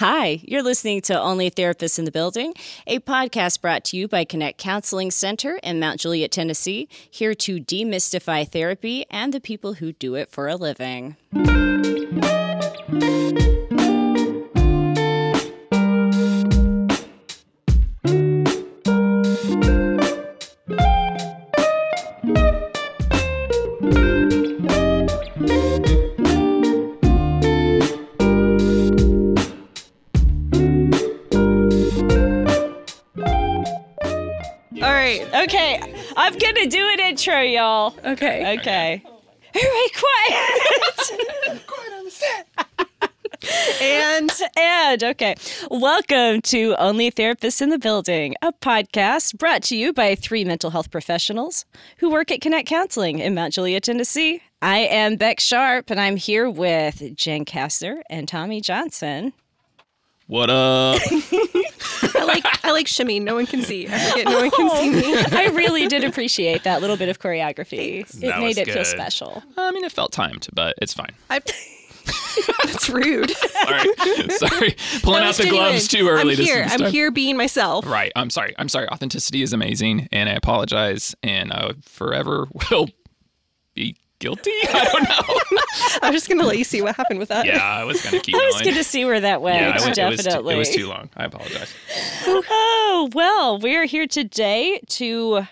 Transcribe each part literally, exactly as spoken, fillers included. Hi, you're listening to Only a Therapist in the Building, a podcast brought to you by Connect Counseling Center in Mount Juliet, Tennessee, here to demystify therapy and the people who do it for a living. Okay, I'm going to do an intro, y'all. Okay. Okay. Oh, everybody quiet. Quiet on the set. And, and, okay. Welcome to Only Therapists in the Building, a podcast brought to you by three mental health professionals who work at Connect Counseling in Mount Juliet, Tennessee. I am Beck Sharp, and I'm here with Jen Caster and Tommy Johnson. What up? I like I like shimmy. No one can see. I forget no oh, one can see me. I really did appreciate that little bit of choreography. Thanks. It that made it good. Feel special. I mean, it felt timed, but it's fine. I... That's rude. Sorry, sorry. Pulling out the genuine. Gloves too early. I'm here. This I'm here being myself. Right. I'm sorry. I'm sorry. Authenticity is amazing, and I apologize, and I forever will be. Guilty? I don't know. I'm just going to let you see what happened with that. Yeah, I was going to keep going. I was going to see where that went, yeah, went definitely. It was, too, it was too long. I apologize. Oh, well, we're here today to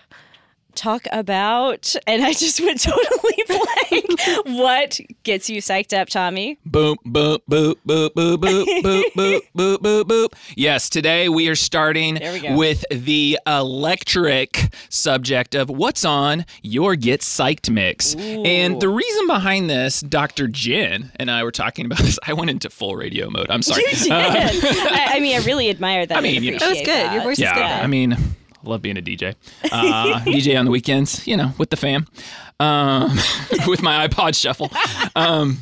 talk about, and I just went totally blank, what gets you psyched up, Tommy? Boop, boop, boop, boop, boop, boop, boop, boop, boop, boop, boop. Yes, today we are starting we with the electric subject of what's on your Get Psyched mix. Ooh. And the reason behind this, Doctor Jen and I were talking about this. I went into full radio mode. I'm sorry. You did. Um, I, I mean, I really admire that. I mean, you know, that was good. That. Your voice yeah, is good. Yeah, I mean... Love being a D J. Uh, D J on the weekends, you know, with the fam, um, with my iPod shuffle. Um,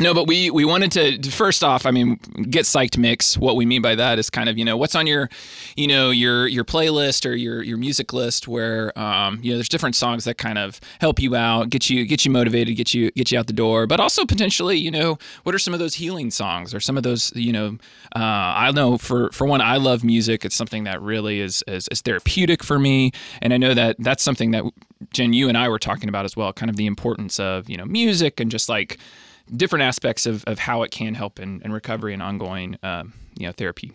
no, but we, we wanted to, first off, I mean, Get Psyched mix. What we mean by that is kind of, you know, what's on your, you know, your your playlist or your your music list where, um, you know, there's different songs that kind of help you out, get you get you motivated, get you get you out the door, but also potentially, you know, what are some of those healing songs or some of those, you know, uh, I know for, for one, I love music. It's something that really is is, is therapeutic for me, and I know that that's something that Jen, you and I were talking about as well, kind of the importance of, you know, music and just like different aspects of, of how it can help in, in recovery and ongoing, um, you know, therapy.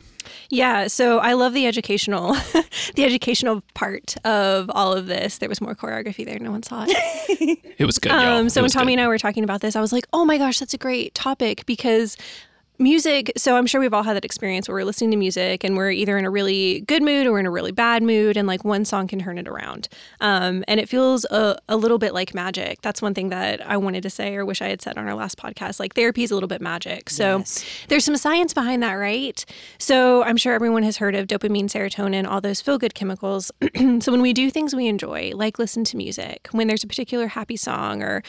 Yeah. So I love the educational, the educational part of all of this. There was more choreography there. No one saw it. It was good. Y'all. Um, so when Tommy good. and I were talking about this, I was like, oh my gosh, that's a great topic because music, so I'm sure we've all had that experience where we're listening to music and we're either in a really good mood or in a really bad mood, and like one song can turn it around. Um, and it feels a, a little bit like magic. That's one thing that I wanted to say or wish I had said on our last podcast. Like therapy is a little bit magic. So yes. There's some science behind that, right? So I'm sure everyone has heard of dopamine, serotonin, all those feel-good chemicals. So when we do things we enjoy, like listen to music, when there's a particular happy song or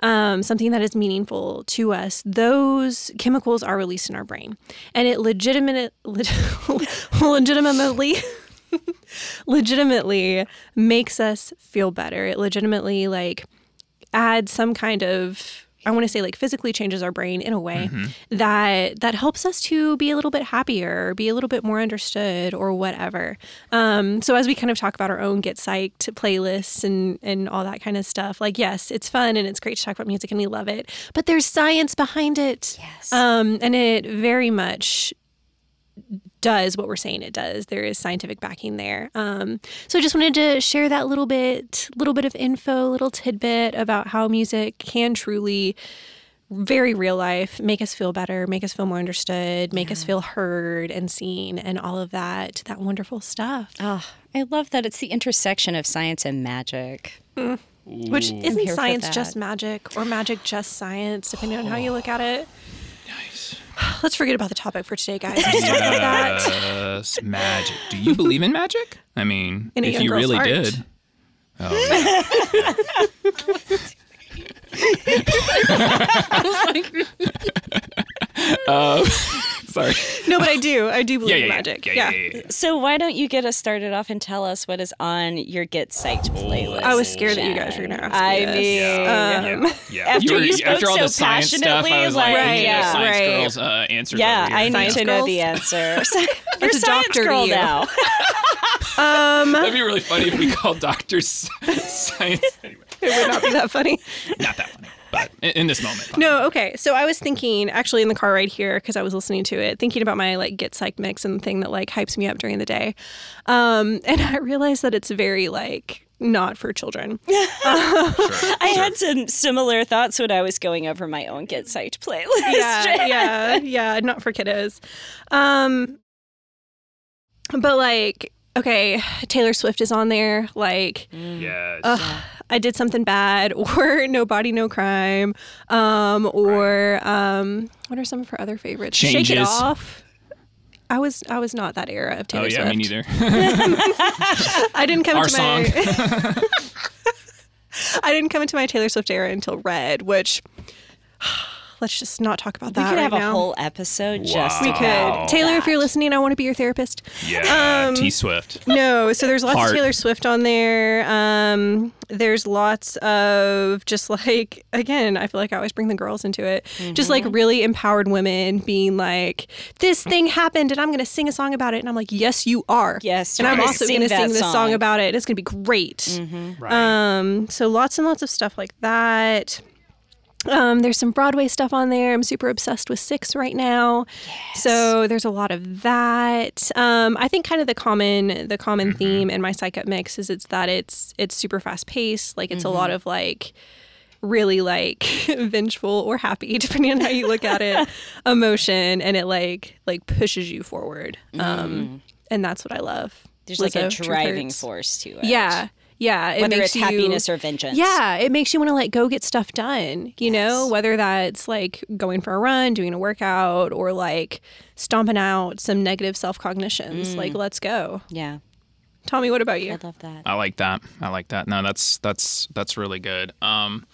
um, something that is meaningful to us, those chemicals are released in our brain, and it legitimate, leg, legitimately, legitimately makes us feel better. It legitimately like adds some kind of, I want to say like physically changes our brain in a way mm-hmm. that that helps us to be a little bit happier, be a little bit more understood, or whatever. Um, so as we kind of talk about our own Get Psyched playlists and and all that kind of stuff, like yes, it's fun and it's great to talk about music and we love it, but there's science behind it. Yes, um, and it very much does what we're saying it does. There is scientific backing there. Um, so I just wanted to share that little bit, little bit of info, little tidbit about how music can truly, very real life, make us feel better, make us feel more understood, make yeah. us feel heard and seen and all of that, that wonderful stuff. Oh, I love that it's the intersection of science and magic. Mm. Which isn't science just magic or magic just science, depending oh. on how you look at it. Nice. Let's forget about the topic for today, guys. Just talk about that. Magic. Do you believe in magic? I mean, in if you really heart. Did. Oh. I was like... uh, Sorry. No, but I do. I do believe yeah, yeah, in magic. Yeah yeah, yeah. Yeah, yeah, yeah. So why don't you get us started off and tell us what is on your Get Psyched playlist? I was scared that you guys were going to ask me this. I mean, yeah, um, yeah, yeah. After you, were, you spoke after all so the science passionately, stuff, I was like, right, yeah, science right. girls uh, answer. Yeah, I need to know the answer. You're a doctor girl now. Um, That'd be really funny if we called doctors science. Anyway. It would not be that funny. Not that funny, but in, in this moment. Funny. No, okay. So I was thinking, actually in the car right here, because I was listening to it, thinking about my like Get Psyched mix and the thing that like hypes me up during the day. Um, and I realized that it's very like not for children. Sure, I sure. had some similar thoughts when I was going over my own Get Psyched playlist. Yeah, yeah, yeah. Not for kiddos. Um, but like... Okay, Taylor Swift is on there, like, yes. Ugh, I Did Something Bad, or No Body, No Crime, um, or right. um, what are some of her other favorites? Changes. Shake It Off. I was I was not that era of Taylor Swift. Oh, yeah, Swift. Me neither. I didn't come Our into my... song. I didn't come into my Taylor Swift era until Red, which... Let's just not talk about that right now. We could have right a now. whole episode wow. just We could. Taylor, that. If you're listening, I want to be your therapist. Yeah, um, T-Swift. No, so there's lots Heart. of Taylor Swift on there. Um, there's lots of just like, again, I feel like I always bring the girls into it. Mm-hmm. Just like really empowered women being like, this thing happened and I'm going to sing a song about it. And I'm like, yes, you are. Yes, And right. I'm also going to sing this song. song about it. It's going to be great. Mm-hmm. Right. Um, so lots and lots of stuff like that. Um, there's some Broadway stuff on there. I'm super obsessed with Six right now. Yes. So there's a lot of that. Um, I think kind of the common the common mm-hmm. theme in my Psych Up mix is it's that it's it's super fast paced. Like it's mm-hmm. a lot of like really like vengeful or happy, depending on how you look at it, emotion, and it like like pushes you forward. Mm. Um, and that's what I love. There's Lizzo, like a driving force to it. Yeah. Yeah, it whether makes it's you, happiness or vengeance. Yeah, it makes you want to like go get stuff done, you yes. know, whether that's like going for a run, doing a workout, or like stomping out some negative self-cognitions. Mm. Like, let's go. Yeah. Tommy, what about you? I love that. I like that. I like that. No, that's that's that's really good. Um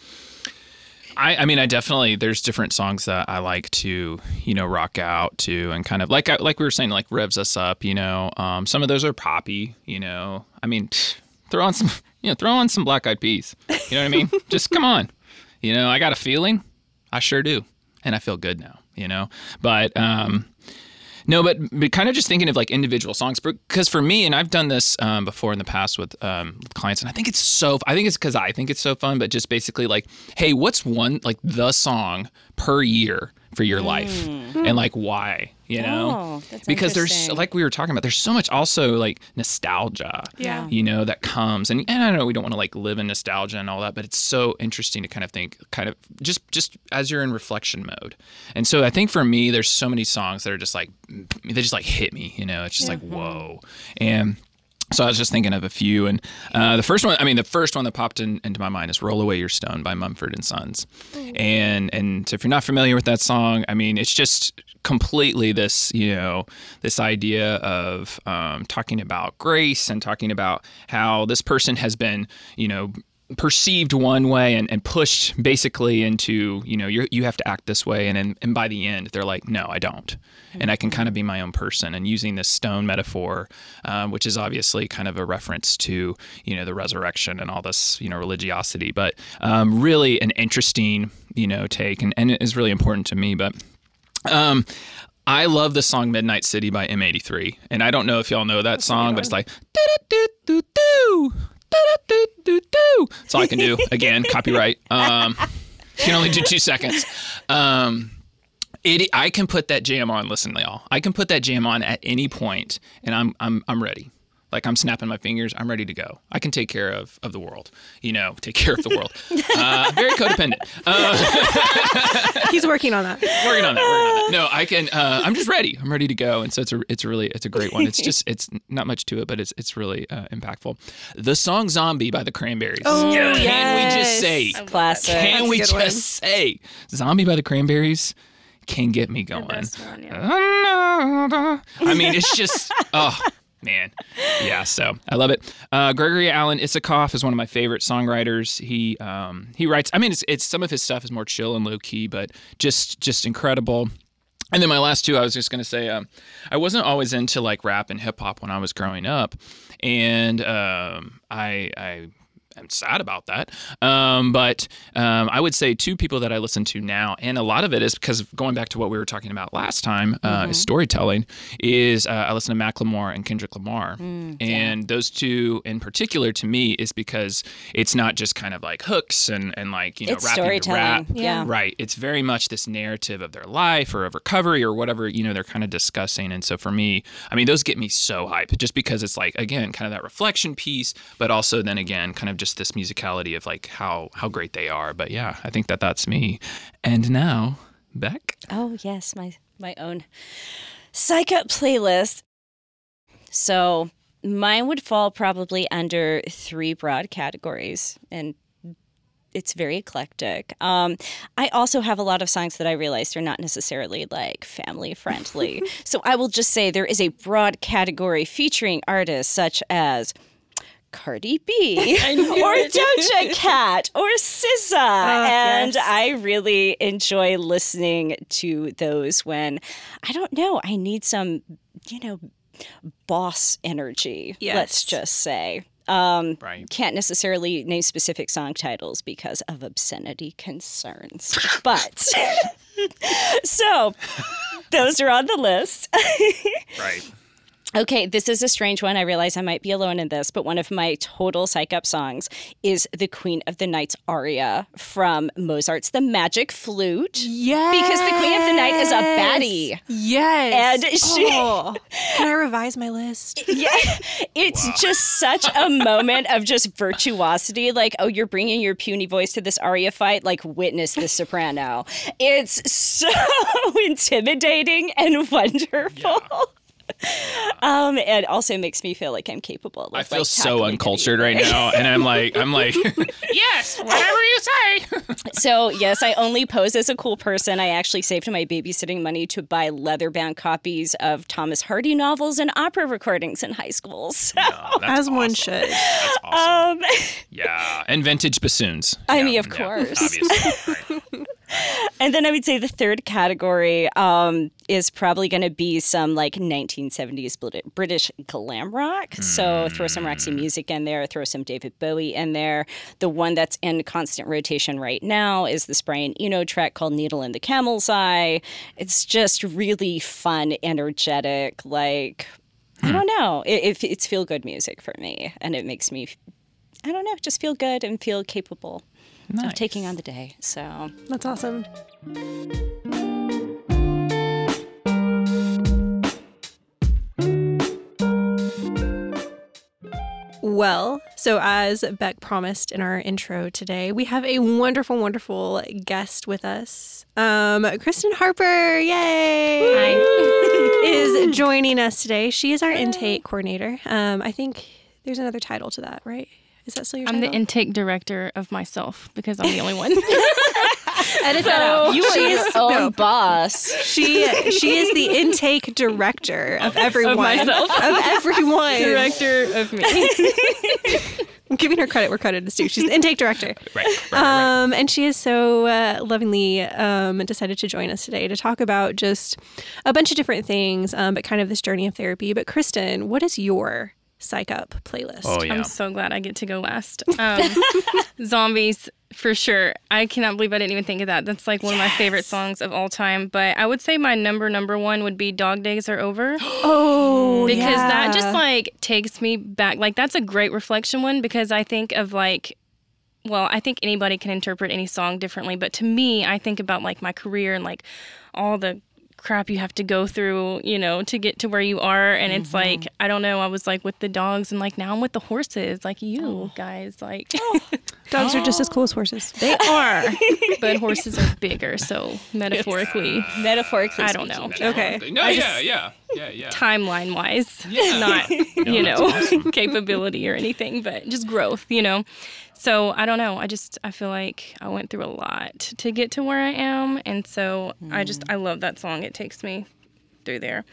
I, I mean, I definitely, there's different songs that I like to, you know, rock out to and kind of like, like we were saying, like revs us up, you know, um, some of those are poppy, you know, I mean, pfft, Throw on some, you know, throw on some Black Eyed Peas. You know what I mean? Just come on. You know, I got a feeling. I sure do. And I feel good now, you know? But, um, no, but, but kind of just thinking of like individual songs. Because for me, and I've done this um, before in the past with, um, with clients, and I think it's so, I think it's because I think it's so fun, but just basically like, hey, what's one, like the song per year for your mm. life? And like, why? You know, oh, because there's like we were talking about, there's so much also like nostalgia, yeah. you know, that comes. And, and I know we don't want to like live in nostalgia and all that, but it's so interesting to kind of think kind of just just as you're in reflection mode. And so I think for me, there's so many songs that are just like they just like hit me, you know, it's just yeah. like, whoa. And so I was just thinking of a few. And uh, the first one, I mean, the first one that popped in, into my mind is Roll Away Your Stone by Mumford and Sons. Mm-hmm. And and so if you're not familiar with that song, I mean, it's just completely this, you know, this idea of um, talking about grace and talking about how this person has been, you know, perceived one way and, and pushed basically into, you know, you you have to act this way. And, and and by the end, they're like, no, I don't. And I can kind of be my own person. And using this stone metaphor, um, which is obviously kind of a reference to, you know, the resurrection and all this, you know, religiosity, but um, really an interesting, you know, take. And, and it is really important to me. But um, I love the song Midnight City by M eighty-three. And I don't know if y'all know that That's song, but it's like, do-do-do-do-do. That's all I can do. Again, copyright. Um, can only do two seconds. Um, it, I can put that jam on. Listen, y'all. I can put that jam on at any point, and I'm I'm I'm ready. Like I'm snapping my fingers. I'm ready to go. I can take care of, of the world. You know, take care of the world. Uh, very codependent. Uh, He's working on that. Working on that. Working on that. No, I can. Uh, I'm just ready. I'm ready to go. And so it's a, it's really, it's a great one. It's just, it's not much to it, but it's, it's really uh, impactful. The song "Zombie" by the Cranberries. Oh, yes. Can we just say? Classic. Can That's we just one. say? "Zombie" by the Cranberries can get me going. One, yeah. I mean, it's just. Oh. Man. Yeah, so I love it. Uh, Gregory Alan Isakov is one of my favorite songwriters. He um, he writes, I mean, it's, it's some of his stuff is more chill and low key, but just just incredible. And then my last two, I was just going to say, um, I wasn't always into like rap and hip hop when I was growing up. And um, I, I am sad about that. Um, but um, I would say two people that I listen to now, and a lot of it is because going back to what we were talking about last time, uh, mm-hmm. is storytelling, is uh, I listen to Macklemore and Kendrick Lamar. Mm, and yeah. those two in particular to me is because it's not just kind of like hooks and, and like, you know, it's rapping to rap. Yeah. Right. It's very much this narrative of their life or of recovery or whatever, you know, they're kind of discussing. And so for me, I mean, those get me so hyped just because it's like, again, kind of that reflection piece, but also then again, kind of just this musicality of like how how great they are. But yeah, I think that that's me. And now, Beck. Oh yes, my my own psych up playlist. So mine would fall probably under three broad categories, and it's very eclectic. Um, I also have a lot of songs that I realized are not necessarily like family friendly. So I will just say there is a broad category featuring artists such as Cardi B or Doja Cat or S Z A. Oh, and yes. I really enjoy listening to those when, I don't know, I need some, you know, boss energy, yes. let's just say. Um, right. Can't necessarily name specific song titles because of obscenity concerns. But so those are on the list. Right. Okay, this is a strange one. I realize I might be alone in this, but one of my total psych up songs is the Queen of the Night's aria from Mozart's The Magic Flute. Yes. Because the Queen of the Night is a baddie. Yes. And she. Oh, can I revise my list? Yeah. It's wow. just such a moment of just virtuosity. Like, oh, you're bringing your puny voice to this aria fight. Like, witness the soprano. It's so intimidating and wonderful. Yeah. Um, it also makes me feel like I'm capable. Of, I feel like, so uncultured right now, and I'm like, I'm like, yes, whatever you say. So yes, I only pose as a cool person. I actually saved my babysitting money to buy leather-bound copies of Thomas Hardy novels and opera recordings in high school. So. No, as awesome. One should. That's awesome. Um, yeah, and vintage bassoons. I yeah, mean, of yeah, course. Obviously. Right. And then I would say the third category um, is probably going to be some like nineteen seventies British glam rock. Mm. So throw some Roxy Music in there, throw some David Bowie in there. The one that's in constant rotation right now is this Brian Eno track called Needle in the Camel's Eye. It's just really fun, energetic, like, hmm. I don't know. It, it, it's feel good music for me. And it makes me, I don't know, just feel good and feel capable. Nice. Of taking on the day. So that's awesome. Well, so as Beck promised in our intro today, we have a wonderful, wonderful guest with us. Um, Kristen Harper, yay! Hi. Is joining us today. She is our intake coordinator. Um, I think there's another title to that, right? Is that still your I'm title? The intake director of myself because I'm the only one. Edit that out. You are your own no. boss. She she is the intake director of everyone. Of myself. Of everyone. Director of me. I'm giving her credit where credit is due. She's the intake director. Right. right, right. Um, and she has so uh, lovingly um, decided to join us today to talk about just a bunch of different things, um, but kind of this journey of therapy. But Kristen, what is your psych up playlist? Oh, yeah. I'm so glad I get to go last. Um, zombies, for sure. I cannot believe I didn't even think of that. That's like one yes. of my favorite songs of all time. But I would say my number, number one would be Dog Days Are Over. Oh, because yeah. that just like takes me back. Like, that's a great reflection one because I think of like, well, I think anybody can interpret any song differently. But to me, I think about like my career and like all the crap you have to go through, you know, to get to where you are. And mm-hmm. it's like, I don't know, I was like with the dogs and like now I'm with the horses, like you oh. guys, like. Oh. Dogs oh. are just as cool as horses. They are. But horses are bigger, so metaphorically. Yes. Uh, metaphorically. I don't know. Metaphorically. Okay. No, I yeah, just, yeah, yeah, yeah. Timeline-wise, yeah. not, no, you know, awesome. Capability or anything, but just growth, you know. So I don't know. I just, I feel like I went through a lot to get to where I am. And so mm. I just, I love that song. It takes me through there.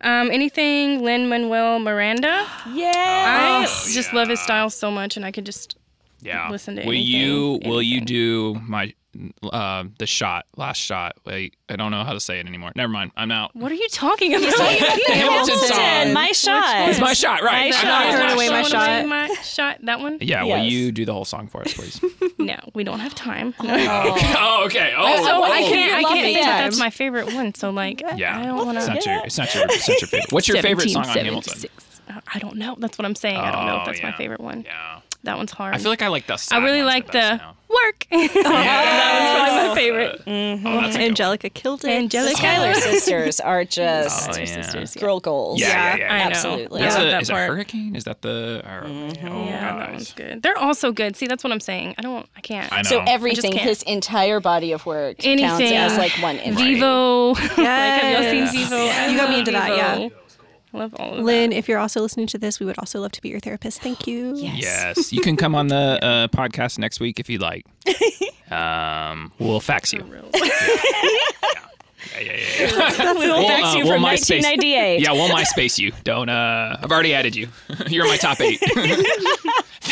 Um, anything Lin-Manuel Miranda. Yeah. I oh, just yeah. love his style so much. And I could just yeah. listen to will anything. You, anything. Will you do my... Uh, the shot, last shot. Wait, I don't know how to say it anymore. Never mind. I'm out. What are you talking about? Hamilton song. My shot. It's my shot, right? My shot. Turn away my shot. My shot. That one. Yeah. Yes. Will you do the whole song for us, please? No, we don't have time. No. Oh, okay. Oh, okay. Oh, so oh, I can't. I can't. That. That's my favorite one. So like, yeah. I don't want to. It's, it's not your. It's not your favorite. What's your favorite song on Hamilton? I don't know. That's what I'm saying. I don't know if that's yeah. my favorite one. Yeah. That one's hard. I feel like I like the I really like the, the work. Yeah. Oh, that was probably my favorite. Mm-hmm. Oh, that's Angelica killed it. Angelica Schuyler sisters are just oh, yeah. girl goals. Yeah, yeah, yeah, yeah, yeah. Absolutely. That's yeah. a, that is part. A hurricane? Is that the... Or, mm-hmm. Oh, yeah, God, that nice. One's good. They're all so good. See, that's what I'm saying. I don't... I can't. I know. So everything, can't. His entire body of work Anything. Counts as like one entry. Vivo. Yes. Like, have you all seen Vivo? Yeah. You got me into Vivo. That, yeah. Love all of Lynn, that. If you're also listening to this, we would also love to be your therapist. Thank you. Yes. Yes. You can come on the uh, podcast next week if you'd like. Um, we'll fax you. Yeah. Yeah, yeah, yeah. yeah. That's we'll we'll fax uh, you we'll from nineteen ninety-eight. Yeah, we'll MySpace you. Don't. Uh, I've already added you. You're my top eight.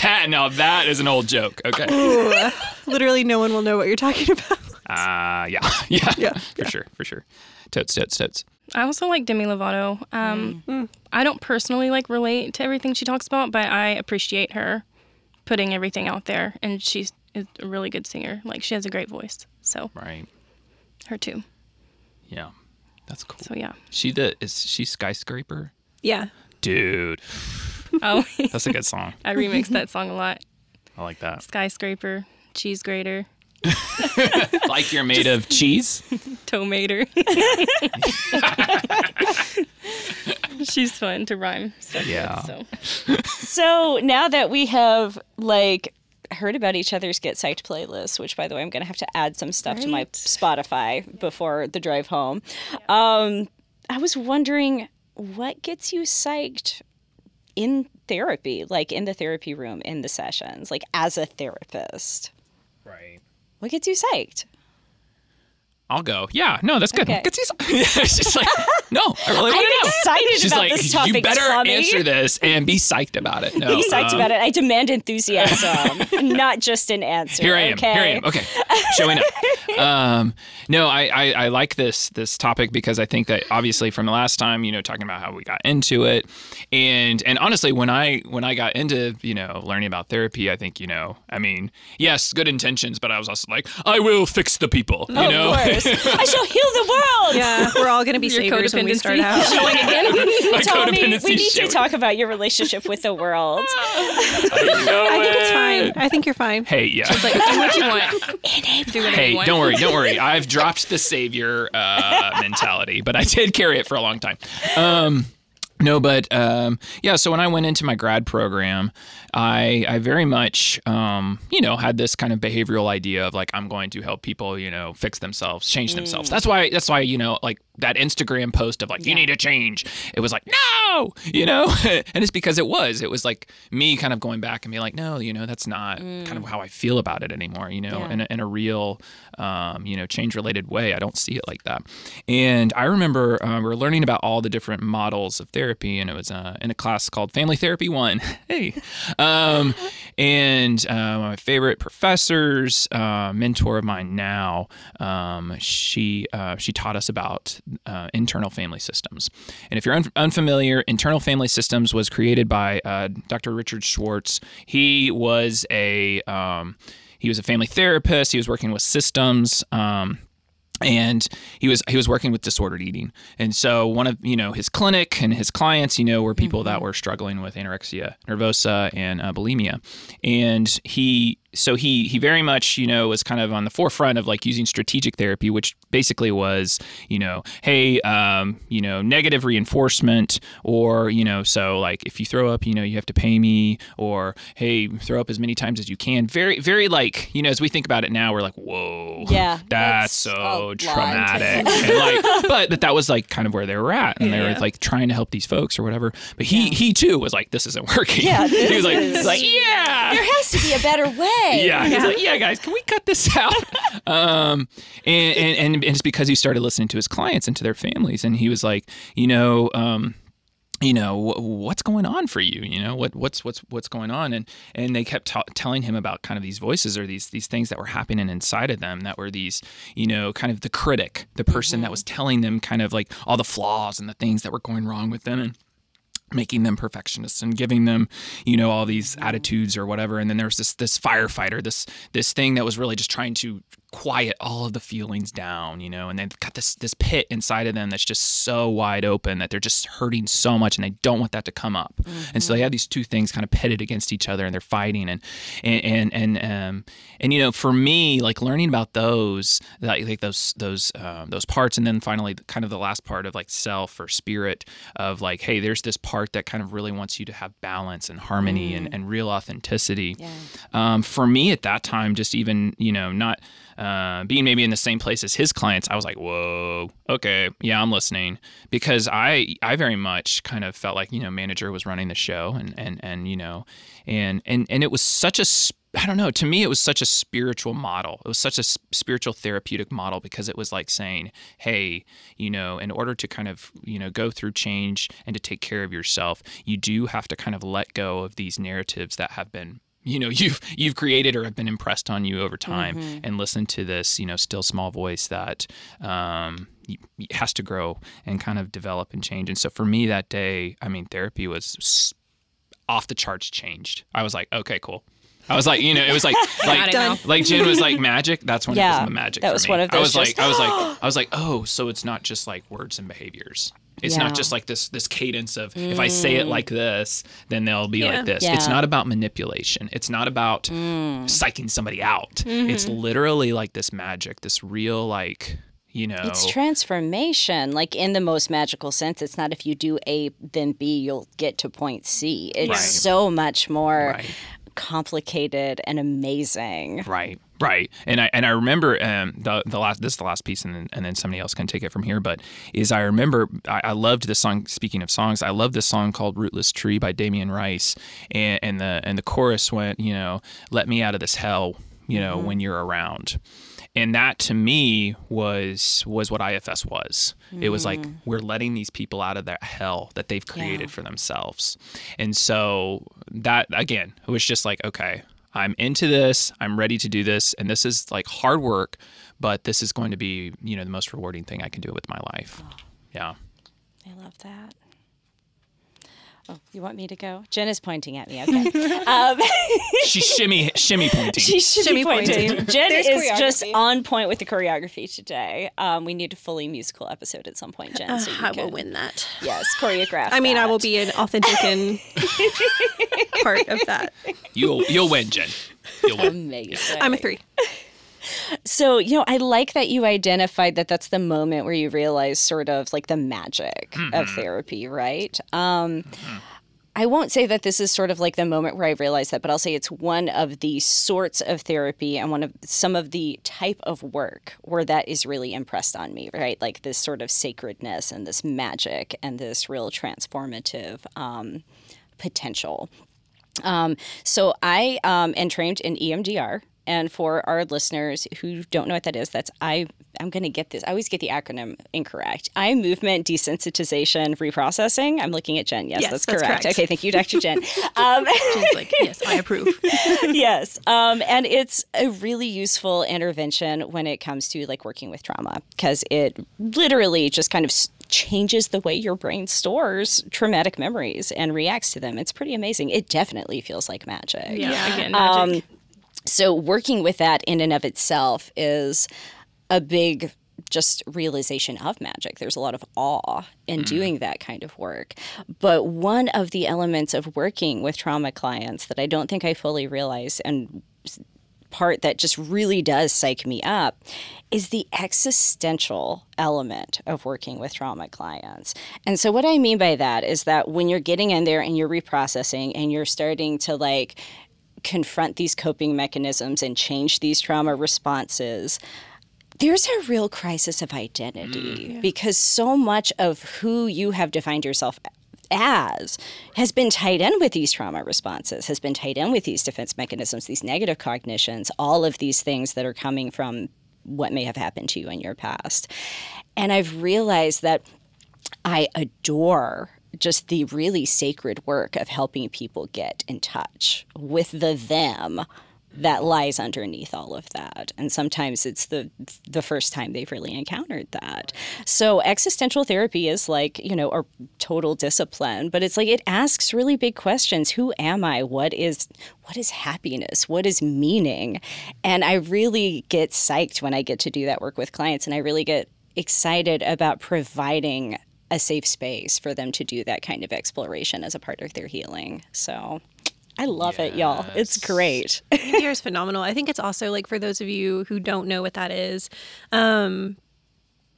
That now that is an old joke. Okay. Ooh, uh, literally, no one will know what you're talking about. Ah, uh, yeah. yeah, yeah, for yeah. sure, for sure. Totes, totes, totes. I also like Demi Lovato. Um, mm. I don't personally like relate to everything she talks about, but I appreciate her putting everything out there, and she's a really good singer. Like she has a great voice, so right, her too. Yeah, that's cool. So yeah, she the is she Skyscraper? Yeah, dude. Oh, that's a good song. I remix that song a lot. I like that. Skyscraper, cheese grater. Like you're made just of cheese? Tomater. She's fun to rhyme stuff yeah. with, so. So now that we have, like, heard about each other's Get Psyched playlists, which, by the way, I'm going to have to add some stuff right. to my Spotify before the drive home. Yeah. Um, I was wondering, what gets you psyched in therapy, like in the therapy room, in the sessions, like as a therapist? Right. What gets you psyched? I'll go. Yeah, no, that's good. Okay. Gets you psyched. She's like, no, I really want to know. I'm excited She's about like, this topic, you better Tommy. Answer this and be psyched about it. No, be psyched um, about it. I demand enthusiasm, not just an answer. Here I am. Okay? Here I am. Okay, showing up. Um, no, I, I, I like this this topic because I think that obviously from the last time, you know, talking about how we got into it, and and honestly, when I when I got into you know learning about therapy, I think you know, I mean, yes, good intentions, but I was also like, I will fix the people, you oh, know. Of course. I shall heal the world. Yeah, we're all going to be your saviors when we start out. Showing again. Tommy, we need showing. To talk about your relationship with the world. I, know I think it. It's fine. I think you're fine. Hey, yeah. She's like, do what you want. Do what hey, you want. Don't worry, don't worry. I've dropped the savior uh, mentality, but I did carry it for a long time. Um, no, but um, yeah. So when I went into my grad program, I I very much um, you know had this kind of behavioral idea of like I'm going to help people you know fix themselves, change mm. themselves. That's why that's why you know like that Instagram post of like yeah. you need to change. It was like no, you know, and it's because it was it was like me kind of going back and being like no, you know that's not mm. kind of how I feel about it anymore. You know, yeah. in a, in a real um, you know change related way, I don't see it like that. And I remember uh, we were learning about all the different models of therapy. And it was uh, in a class called Family Therapy One. Hey, um, and uh, one of my favorite professors, uh, mentor of mine now, um, she uh, she taught us about uh, internal family systems. And if you're un- unfamiliar, internal family systems was created by uh, Doctor Richard Schwartz. He was a um, he was a family therapist. He was working with systems. Um, And he was he was working with disordered eating, and so one of you know his clinic and his clients you know were people mm-hmm. that were struggling with anorexia nervosa and uh, bulimia, and he so he he very much you know was kind of on the forefront of like using strategic therapy, which basically was you know hey um, you know negative reinforcement or you know so like if you throw up you know you have to pay me or hey throw up as many times as you can very very like you know as we think about it now we're like whoa yeah that's so. Oh. Traumatic, and like, but but that was like kind of where they were at, and yeah. they were like trying to help these folks or whatever. But he yeah. he too was like, this isn't working. Yeah, this he was like, is, like, yeah, there has to be a better way. Yeah, he's yeah. like, yeah, guys, can we cut this out? um, and, and and it's because he started listening to his clients and to their families, and he was like, you know, um. you know, what's going on for you? You know, what what's what's what's going on? And and they kept t- telling him about kind of these voices or these these things that were happening inside of them that were these, you know, kind of the critic, the person mm-hmm. that was telling them kind of like all the flaws and the things that were going wrong with them and making them perfectionists and giving them, you know, all these mm-hmm. attitudes or whatever. And then there was this this firefighter, this this thing that was really just trying to quiet all of the feelings down, you know, and they've got this this pit inside of them that's just so wide open that they're just hurting so much and they don't want that to come up. Mm-hmm. And so they have these two things kind of pitted against each other and they're fighting. And, and, and, and, um, and, you know, for me, like learning about those, like those, those, um, those parts. And then finally kind of the last part of like self or spirit of like, hey, there's this part that kind of really wants you to have balance and harmony mm-hmm. and, and real authenticity. Yeah. Um, for me at that time, just even, you know, not, Uh, being maybe in the same place as his clients, I was like, whoa, okay, yeah, I'm listening. Because I I very much kind of felt like, you know, manager was running the show and, and, and you know, and, and, and it was such a sp- I don't know. To me, it was such a spiritual model. It was such a spiritual therapeutic model because it was like saying, hey, you know, in order to kind of, you know, go through change and to take care of yourself, you do have to kind of let go of these narratives that have been you know, you've you've created or have been impressed on you over time mm-hmm. and listen to this, you know, still small voice that um, has to grow and kind of develop and change. And so for me that day, I mean, therapy was off the charts changed. I was like, okay, cool. I was like, you know, it was like, like, like, like Jen was like magic. That's when yeah, it was magic. That for was me. One of those. I was just, like, I was like, I was like, oh, so it's not just like words and behaviors. It's yeah. not just like this this cadence of mm. if I say it like this, then they'll be yeah. like this. Yeah. It's not about manipulation. It's not about mm. psyching somebody out. Mm-hmm. It's literally like this magic, this real like, you know. It's transformation. Like in the most magical sense, it's not if you do A, then B, you'll get to point C. It's right. so much more right. complicated and amazing. Right. Right, and I and I remember um, the the last this is the last piece, and then, and then somebody else can take it from here. But is I remember I, I loved this song. Speaking of songs, I loved this song called "Rootless Tree" by Damien Rice, and, and the and the chorus went, you know, "Let me out of this hell," you know, mm-hmm. when you're around. And that to me was was what I F S was. Mm. It was like we're letting these people out of that hell that they've created yeah. for themselves. And so that again, it was just like okay. I'm into this, I'm ready to do this, and this is like hard work, but this is going to be, you know, the most rewarding thing I can do with my life. Oh. Yeah. I love that. Oh, you want me to go? Jen is pointing at me, okay. um, She's shimmy, shimmy pointing. She's shimmy, shimmy pointing. pointing. Jen There's is just on point with the choreography today. Um, we need a fully musical episode at some point, Jen. Uh, so you I can, will win that. Yes, choreograph I mean, that. I will be an authentic and part of that. You'll, you'll win, Jen. You'll win. Amazing. I'm a three. So, you know, I like that you identified that that's the moment where you realize sort of like the magic mm-hmm. of therapy, right? Um, mm-hmm. I won't say that this is sort of like the moment where I realized that, but I'll say it's one of the sorts of therapy and one of some of the type of work where that is really impressed on me, right? Like this sort of sacredness and this magic and this real transformative um, potential. Um, so I um, am trained in E M D R. And for our listeners who don't know what that is, that's I, I'm going to get this. I always get the acronym incorrect. Eye movement desensitization reprocessing. I'm looking at Jen. Yes, yes that's, that's correct. correct. Okay, thank you, Doctor Jen. Um, Jen's like, yes, I approve. yes. Um, and it's a really useful intervention when it comes to like working with trauma because it literally just kind of changes the way your brain stores traumatic memories and reacts to them. It's pretty amazing. It definitely feels like magic. Yeah, yeah. Again, magic. Um, So working with that in and of itself is a big just realization of magic. There's a lot of awe in mm. doing that kind of work. But one of the elements of working with trauma clients that I don't think I fully realize and part that just really does psych me up is the existential element of working with trauma clients. And so what I mean by that is that when you're getting in there and you're reprocessing and you're starting to like – confront these coping mechanisms and change these trauma responses, there's a real crisis of identity mm, yeah. because so much of who you have defined yourself as has been tied in with these trauma responses, has been tied in with these defense mechanisms, these negative cognitions, all of these things that are coming from what may have happened to you in your past. And I've realized that I adore just the really sacred work of helping people get in touch with the them that lies underneath all of that. And sometimes it's the the first time they've really encountered that. So existential therapy is like, you know, a total discipline, but it's like it asks really big questions. Who am I? What is what is happiness? What is meaning? And I really get psyched when I get to do that work with clients, and I really get excited about providing a safe space for them to do that kind of exploration as a part of their healing. So I love yes. it, y'all. It's great. E M D R is phenomenal. I think it's also, like, for those of you who don't know what that is, um,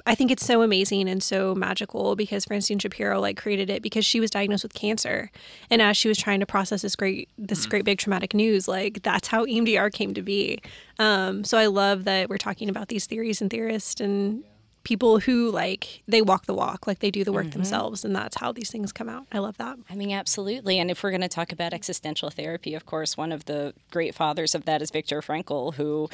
I think it's so amazing and so magical because Francine Shapiro, like, created it because she was diagnosed with cancer. And as she was trying to process this great, this mm-hmm. great big traumatic news, like, that's how E M D R came to be. Um, so I love that we're talking about these theories and theorists and people who, like, they walk the walk, like they do the work mm-hmm. themselves, and that's how these things come out. I love that. I mean, absolutely. And if we're going to talk about existential therapy, of course, one of the great fathers of that is Viktor Frankl, who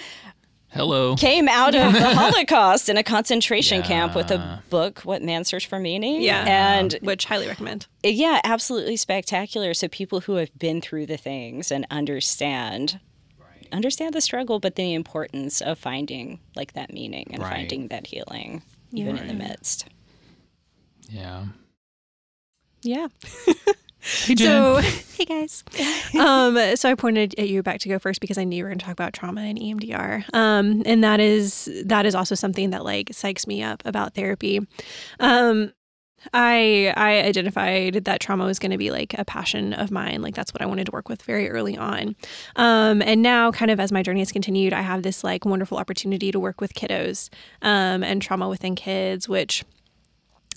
Hello. came out of the Holocaust in a concentration yeah. camp with a book, What Man's Search for Meaning? Yeah, and which highly recommend. Yeah, absolutely spectacular. So people who have been through the things and understand understand the struggle, but the importance of finding, like, that meaning and right. finding that healing, even right. in the midst. Yeah. Yeah. Hey, Jen. So, hey, guys. Um, so I pointed at you back to go first because I knew you were going to talk about trauma and E M D R. Um, and that is, that is also something that, like, psychs me up about therapy. Um, I I identified that trauma was going to be, like, a passion of mine. Like, that's what I wanted to work with very early on. Um, and now, kind of as my journey has continued, I have this, like, wonderful opportunity to work with kiddos um, and trauma within kids, which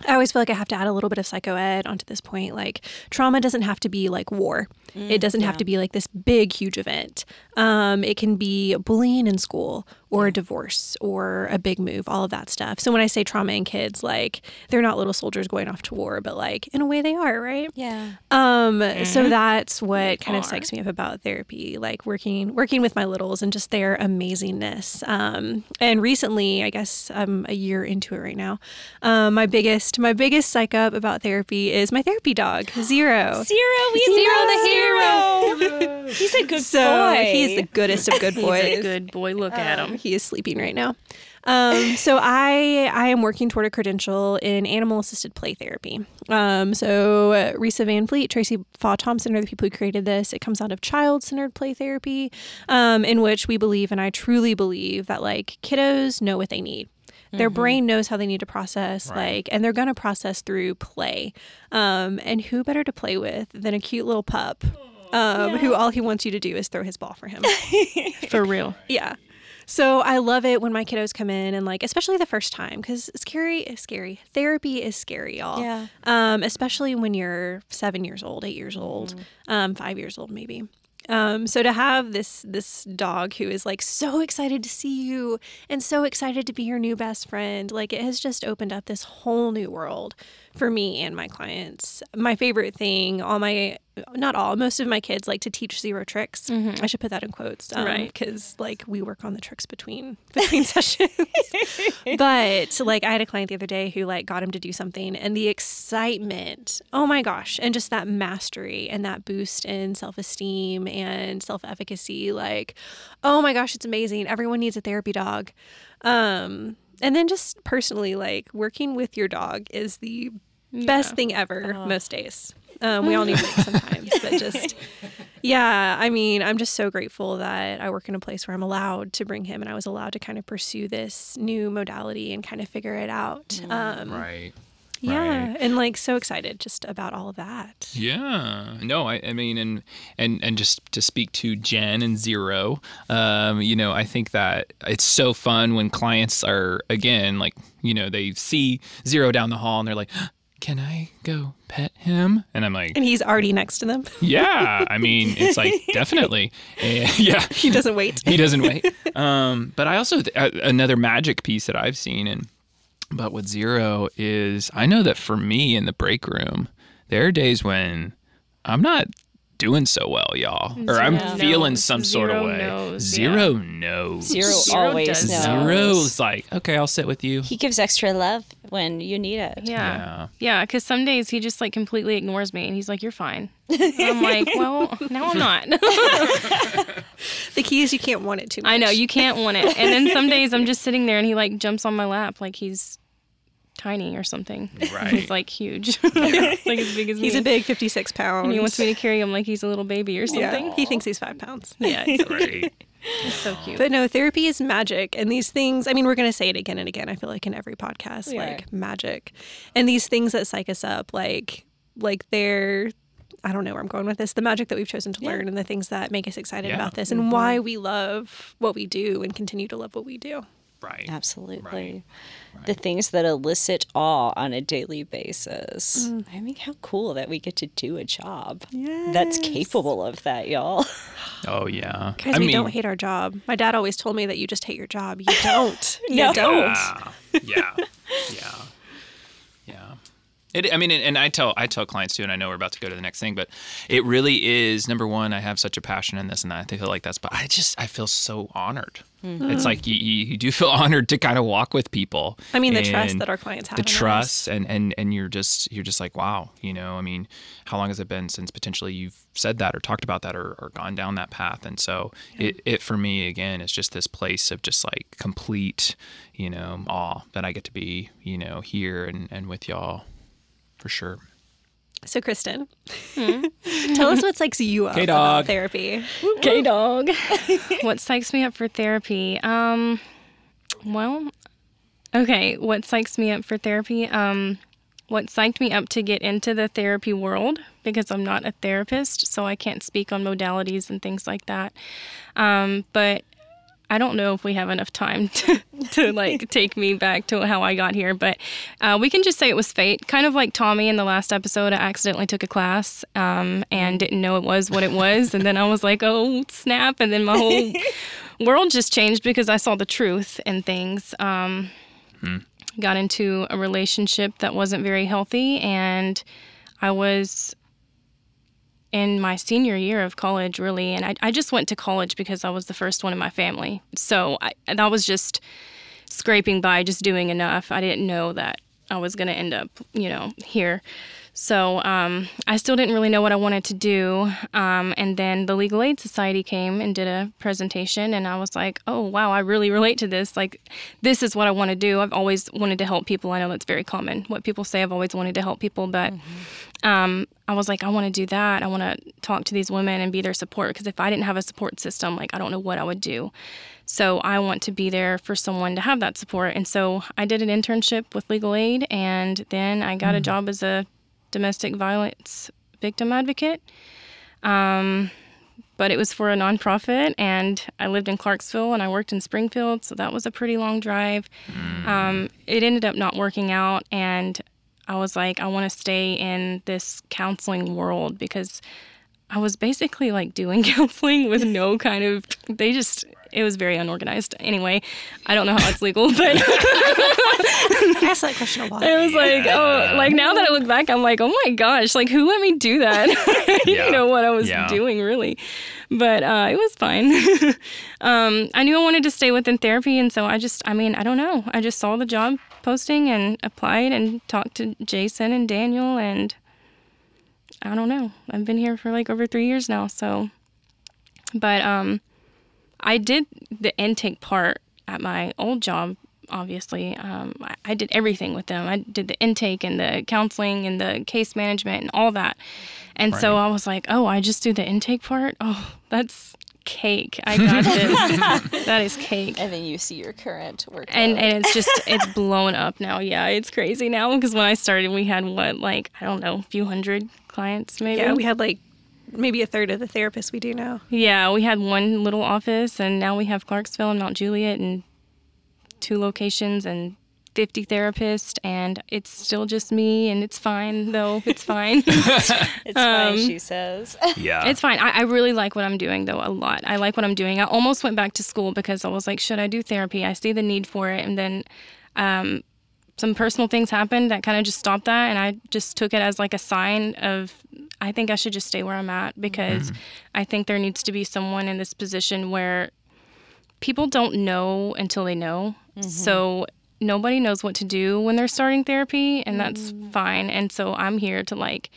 I always feel like I have to add a little bit of psychoed onto this point. Like, trauma doesn't have to be, like, war. Mm, it doesn't yeah. have to be, like, this big, huge event. Um, it can be bullying in school or a divorce or a big move, all of that stuff. So when I say trauma in kids, like, they're not little soldiers going off to war, but, like, in a way they are, right? Yeah. Um. Mm-hmm. So that's what they kind are. of psychs me up about therapy, like working working with my littles and just their amazingness. Um. And recently, I guess I'm a year into it right now, um, my biggest my biggest psych up about therapy is my therapy dog, Zero. Zero, we Zero the hero. He's a good so boy. He's the goodest of good boys. He's a good boy. Look um, at him. He is sleeping right now. Um, so I I am working toward a credential in animal-assisted play therapy. Um, so uh, Risa Van Fleet, Tracy Faw Thompson are the people who created this. It comes out of child-centered play therapy, um, in which we believe, and I truly believe, that, like, kiddos know what they need. Their mm-hmm. brain knows how they need to process, right. like, and they're going to process through play. Um, and who better to play with than a cute little pup um, yeah. who all he wants you to do is throw his ball for him. For real. Yeah. So I love it when my kiddos come in and, like, especially the first time, because scary is scary. Therapy is scary, y'all. Yeah. Um, especially when you're seven years old, eight years old, mm-hmm. um, five years old maybe. Um, so to have this this dog who is, like, so excited to see you and so excited to be your new best friend, like, it has just opened up this whole new world for me and my clients. My favorite thing, all my, not all, most of my kids like to teach Zero tricks. Mm-hmm. I should put that in quotes, um, right? Because, like, we work on the tricks between between sessions. But, like, I had a client the other day who, like, got him to do something, and the excitement, oh my gosh, and just that mastery and that boost in self-esteem and self-efficacy, like, oh my gosh, it's amazing. Everyone needs a therapy dog. Um, and then just personally, like, working with your dog is the yeah. best thing ever oh. most days. Um, we all need breaks sometimes, but just, yeah, I mean, I'm just so grateful that I work in a place where I'm allowed to bring him, and I was allowed to kind of pursue this new modality and kind of figure it out. Um, right. Yeah. Right. And, like, so excited just about all of that. Yeah. No, I, I mean, and, and, and just to speak to Jen and Zero, um, you know, I think that it's so fun when clients are, again, like, you know, they see Zero down the hall and they're like, can I go pet him? And I'm like... And he's already next to them. Yeah. I mean, it's like, definitely. Uh, yeah. He doesn't wait. He doesn't wait. Um, but I also... Th- another magic piece that I've seen, and but with Zero is, I know that for me in the break room, there are days when I'm not doing so well, y'all. Zero or I'm knows. feeling some Zero sort of way. Knows, Zero yeah. knows. Zero, Zero always knows. Zero is like, okay, I'll sit with you. He gives extra love when you need it. Yeah. Yeah, because yeah, some days he just like completely ignores me and he's like, you're fine. And I'm like, well, no, I'm not. The key is you can't want it too much. I know, you can't want it. And then some days I'm just sitting there and he like jumps on my lap like he's tiny or something. Right. He's like huge. Yeah. Like as big as me. He's a big fifty-six pounds. And he wants me to carry him like he's a little baby or something. Yeah. He thinks he's five pounds. Yeah. It's right. It's so cute. But no, therapy is magic. And these things, I mean, we're going to say it again and again, I feel like in every podcast, yeah. like magic. And these things that psych us up, like, like they're, I don't know where I'm going with this, the magic that we've chosen to yeah. learn and the things that make us excited yeah. about this and mm-hmm. why we love what we do and continue to love what we do. Right. Absolutely. Right. Right. The things that elicit awe on a daily basis. Mm. I mean, how cool that we get to do a job yes. that's capable of that, y'all. Oh, yeah. Guys, I we mean, don't hate our job. My dad always told me that you just hate your job. You don't. no. You don't. Yeah. Yeah. Yeah. Yeah. It, I mean, and I tell I tell clients too, and I know we're about to go to the next thing, but it really is, number one, I have such a passion in this and that. I feel like that's, but I just, I feel so honored. Mm-hmm. It's like you, you do feel honored to kind of walk with people. I mean, the trust that our clients have. The trust, and, and, and you're just you're just like, wow, you know, I mean, how long has it been since potentially you've said that or talked about that or, or gone down that path? And so yeah. it, it, for me, again, is just this place of just like complete, you know, awe that I get to be, you know, here and, and with y'all. For sure. So, Kristen, mm-hmm. tell us what psychs you up K-Dog. about therapy. K-Dog. What psychs me up for therapy? Um, well, okay, what psychs me up for therapy? Um, what psyched me up to get into the therapy world, because I'm not a therapist, so I can't speak on modalities and things like that. Um, but I don't know if we have enough time to, to like take me back to how I got here, but uh, we can just say it was fate. Kind of like Tommy in the last episode, I accidentally took a class um, and didn't know it was what it was. And then I was like, oh, snap. And then my whole world just changed because I saw the truth in things. Um, hmm. Got into a relationship that wasn't very healthy, and I was in my senior year of college, really. And I, I just went to college because I was the first one in my family. So I, and I was just scraping by, just doing enough. I didn't know that I was going to end up, you know, here. So um, I still didn't really know what I wanted to do. Um, and then the Legal Aid Society came and did a presentation. And I was like, oh, wow, I really relate to this. Like, this is what I want to do. I've always wanted to help people. I know that's very common. What people say, I've always wanted to help people. But mm-hmm. um, I was like, I want to do that. I want to talk to these women and be their support. Because if I didn't have a support system, like, I don't know what I would do. So I want to be there for someone to have that support. And so I did an internship with Legal Aid. And then I got mm-hmm. a job as a domestic violence victim advocate, um, but it was for a nonprofit, and I lived in Clarksville and I worked in Springfield, so that was a pretty long drive. Mm. Um, it ended up not working out, and I was like, I want to stay in this counseling world, because I was basically like doing counseling with no kind of, they just, it was very unorganized. Anyway, I don't know how it's legal, but I asked that question a lot. It was like, yeah. oh, like now that I look back, I'm like, oh my gosh, like who let me do that? You yeah. know what I was yeah. doing, really. But uh, it was fine. um, I knew I wanted to stay within therapy, and so I just, I mean, I don't know. I just saw the job posting and applied and talked to Jason and Daniel, and I don't know. I've been here for like over three years now, so. But um, I did the intake part at my old job, obviously. Um, I, I did everything with them. I did the intake and the counseling and the case management and all that. And right. so I was like, oh, I just do the intake part? Oh, that's cake. I got this. That is cake. And then you see your current work. And, and it's just, it's blown up now. Yeah, it's crazy now, because when I started, we had what, like, I don't know, a few hundred clients maybe? Yeah, we had like maybe a third of the therapists we do now. Yeah, we had one little office, and now we have Clarksville and Mount Juliet and two locations and fifty therapists, and it's still just me, and it's fine, though. It's fine. It's um, fine, she says. Yeah. It's fine. I, I really like what I'm doing, though, a lot. I like what I'm doing. I almost went back to school because I was like, should I do therapy? I see the need for it. And then um, some personal things happened that kind of just stopped that, and I just took it as like a sign of, I think I should just stay where I'm at, because mm-hmm. I think there needs to be someone in this position where people don't know until they know. Mm-hmm. So nobody knows what to do when they're starting therapy, and that's mm-hmm. fine. And so I'm here to like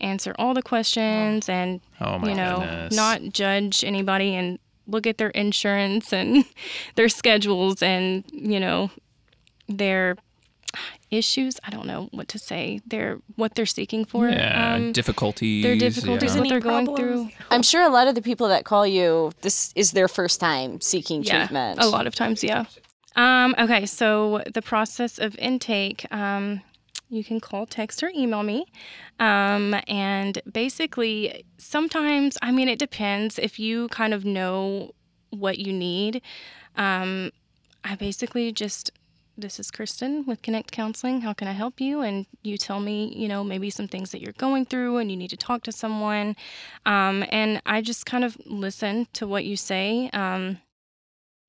answer all the questions oh. and, oh my you know, goodness. Not judge anybody and look at their insurance and their schedules and, you know, their issues. I don't know what to say. They're what they're seeking for. Yeah, um, difficulties. Their difficulties, yeah. what they're problems? Going through. I'm sure a lot of the people that call you, this is their first time seeking yeah, treatment. A lot of times, yeah. Um, okay, so the process of intake, um, you can call, text, or email me. Um, and basically, sometimes, I mean, it depends if you kind of know what you need. Um, I basically just... This is Kristen with Connect Counseling. How can I help you? And you tell me, you know, maybe some things that you're going through and you need to talk to someone. Um, and I just kind of listen to what you say, um,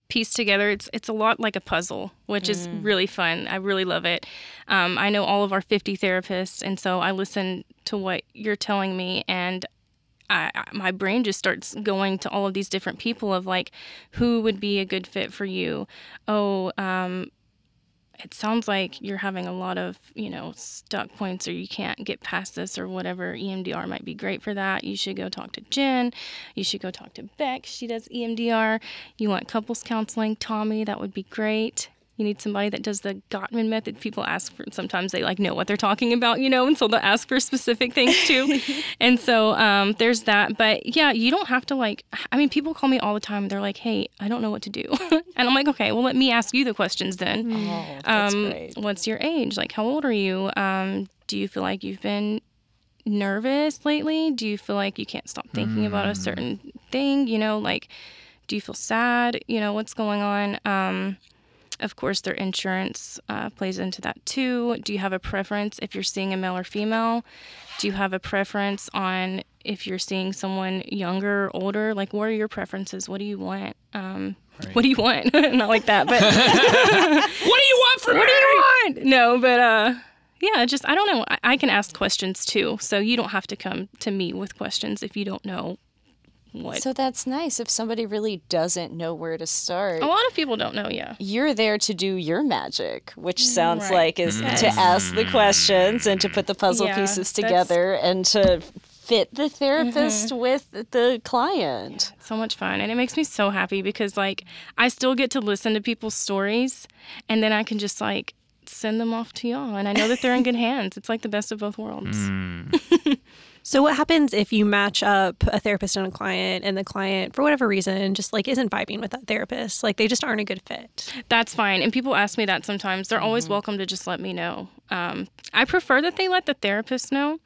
piece together. It's it's a lot like a puzzle, which mm. is really fun. I really love it. Um, I know all of our fifty therapists, and so I listen to what you're telling me, and I, my brain just starts going to all of these different people of like, who would be a good fit for you? Oh, um... it sounds like you're having a lot of, you know, stuck points, or you can't get past this or whatever. E M D R might be great for that. You should go talk to Jen. You should go talk to Beck. She does E M D R. You want couples counseling. Tommy, that would be great. You need somebody that does the Gottman method. People ask for, sometimes they like know what they're talking about, you know, and so they'll ask for specific things too. And so um, there's that. But yeah, you don't have to like, I mean, people call me all the time. They're like, hey, I don't know what to do. And I'm like, okay, well, let me ask you the questions then. Oh, that's um, great. What's your age? Like, how old are you? Um, do you feel like you've been nervous lately? Do you feel like you can't stop thinking mm. about a certain thing? You know, like, do you feel sad? You know, what's going on? Um, Of course, their insurance uh, plays into that, too. Do you have a preference if you're seeing a male or female? Do you have a preference on if you're seeing someone younger or older? Like, what are your preferences? What do you want? Um, right. What do you want? Not like that, but... What do you want from me? What do you want? No, but, uh, yeah, just, I don't know. I-, I can ask questions, too. So you don't have to come to me with questions if you don't know. What? So that's nice if somebody really doesn't know where to start. A lot of people don't know, yeah. You're there to do your magic, which sounds right. like is yes. to ask the questions and to put the puzzle yeah, pieces together and to fit the therapist mm-hmm. with the client. Yeah, so much fun. And it makes me so happy because, like, I still get to listen to people's stories, and then I can just, like, send them off to y'all. And I know that they're in good hands. It's like the best of both worlds. Mm. So what happens if you match up a therapist and a client, and the client, for whatever reason, just like isn't vibing with that therapist? Like they just aren't a good fit. That's fine. And people ask me that sometimes. They're mm-hmm. always welcome to just let me know. Um, I prefer that they let the therapist know.